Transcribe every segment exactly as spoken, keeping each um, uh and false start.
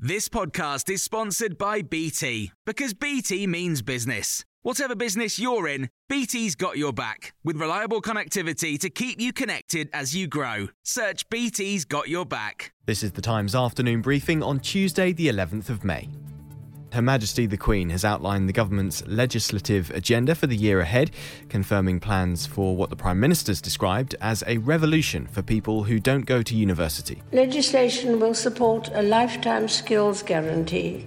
This podcast is sponsored by B T, because B T means business. Whatever business you're in, B T's got your back, with reliable connectivity to keep you connected as you grow. Search B T's got your back. This is the Times afternoon briefing on Tuesday, the eleventh of May. Her Majesty the Queen has outlined the government's legislative agenda for the year ahead, confirming plans for what the Prime Minister's described as a revolution for people who don't go to university. Legislation will support a lifetime skills guarantee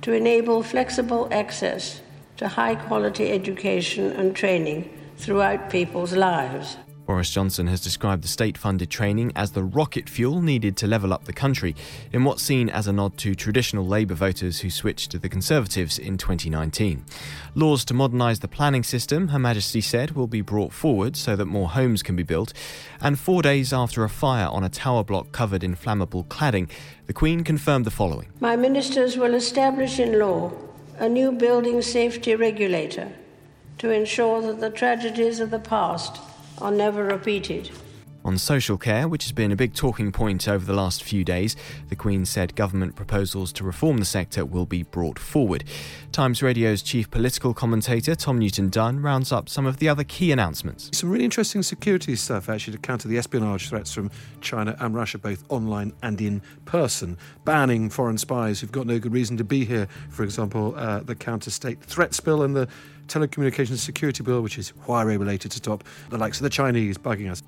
to enable flexible access to high-quality education and training throughout people's lives. Boris Johnson has described the state-funded training as the rocket fuel needed to level up the country, in what's seen as a nod to traditional Labour voters who switched to the Conservatives in twenty nineteen. Laws to modernise the planning system, Her Majesty said, will be brought forward so that more homes can be built. And four days after a fire on a tower block covered in flammable cladding, the Queen confirmed the following. My ministers will establish in law a new building safety regulator to ensure that the tragedies of the past are never repeated. On social care, which has been a big talking point over the last few days, the Queen said government proposals to reform the sector will be brought forward. Times Radio's chief political commentator, Tom Newton-Dunn, rounds up some of the other key announcements. Some really interesting security stuff, actually, to counter the espionage threats from China and Russia, both online and in person. Banning foreign spies who've got no good reason to be here. For example, uh, the counter-state threats bill and the telecommunications security bill, which is Huawei-related, to stop the likes of the Chinese bugging us.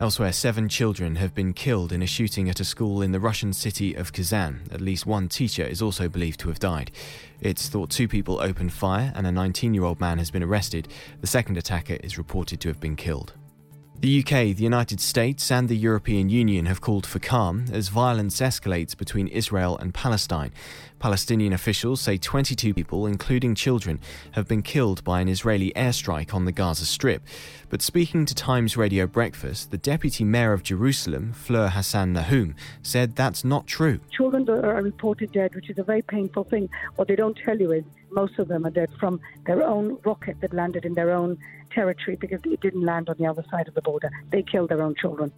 Elsewhere, seven children have been killed in a shooting at a school in the Russian city of Kazan. At least one teacher is also believed to have died. It's thought two people opened fire and a nineteen-year-old man has been arrested. The second attacker is reported to have been killed. The U K, the United States and the European Union have called for calm as violence escalates between Israel and Palestine. Palestinian officials say twenty-two people, including children, have been killed by an Israeli airstrike on the Gaza Strip. But speaking to Times Radio Breakfast, the Deputy Mayor of Jerusalem, Fleur Hassan Nahoum, said that's not true. Children are reported dead, which is a very painful thing. What they don't tell you is most of them are dead from their own rocket that landed in their own territory because it didn't land on the other side of the border. They killed their own children.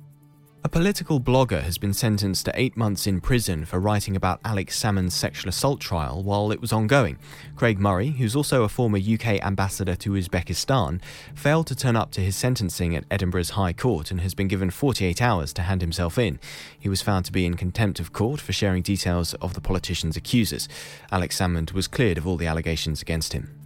A political blogger has been sentenced to eight months in prison for writing about Alex Salmond's sexual assault trial while it was ongoing. Craig Murray, who's also a former U K ambassador to Uzbekistan, failed to turn up to his sentencing at Edinburgh's High Court and has been given forty-eight hours to hand himself in. He was found to be in contempt of court for sharing details of the politician's accusers. Alex Salmond was cleared of all the allegations against him.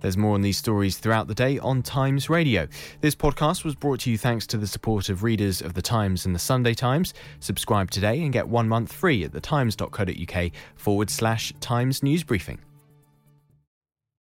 There's more on these stories throughout the day on Times Radio. This podcast was brought to you thanks to the support of readers of The Times and The Sunday Times. Subscribe today and get one month free at thetimes.co.uk forward slash Times News Briefing.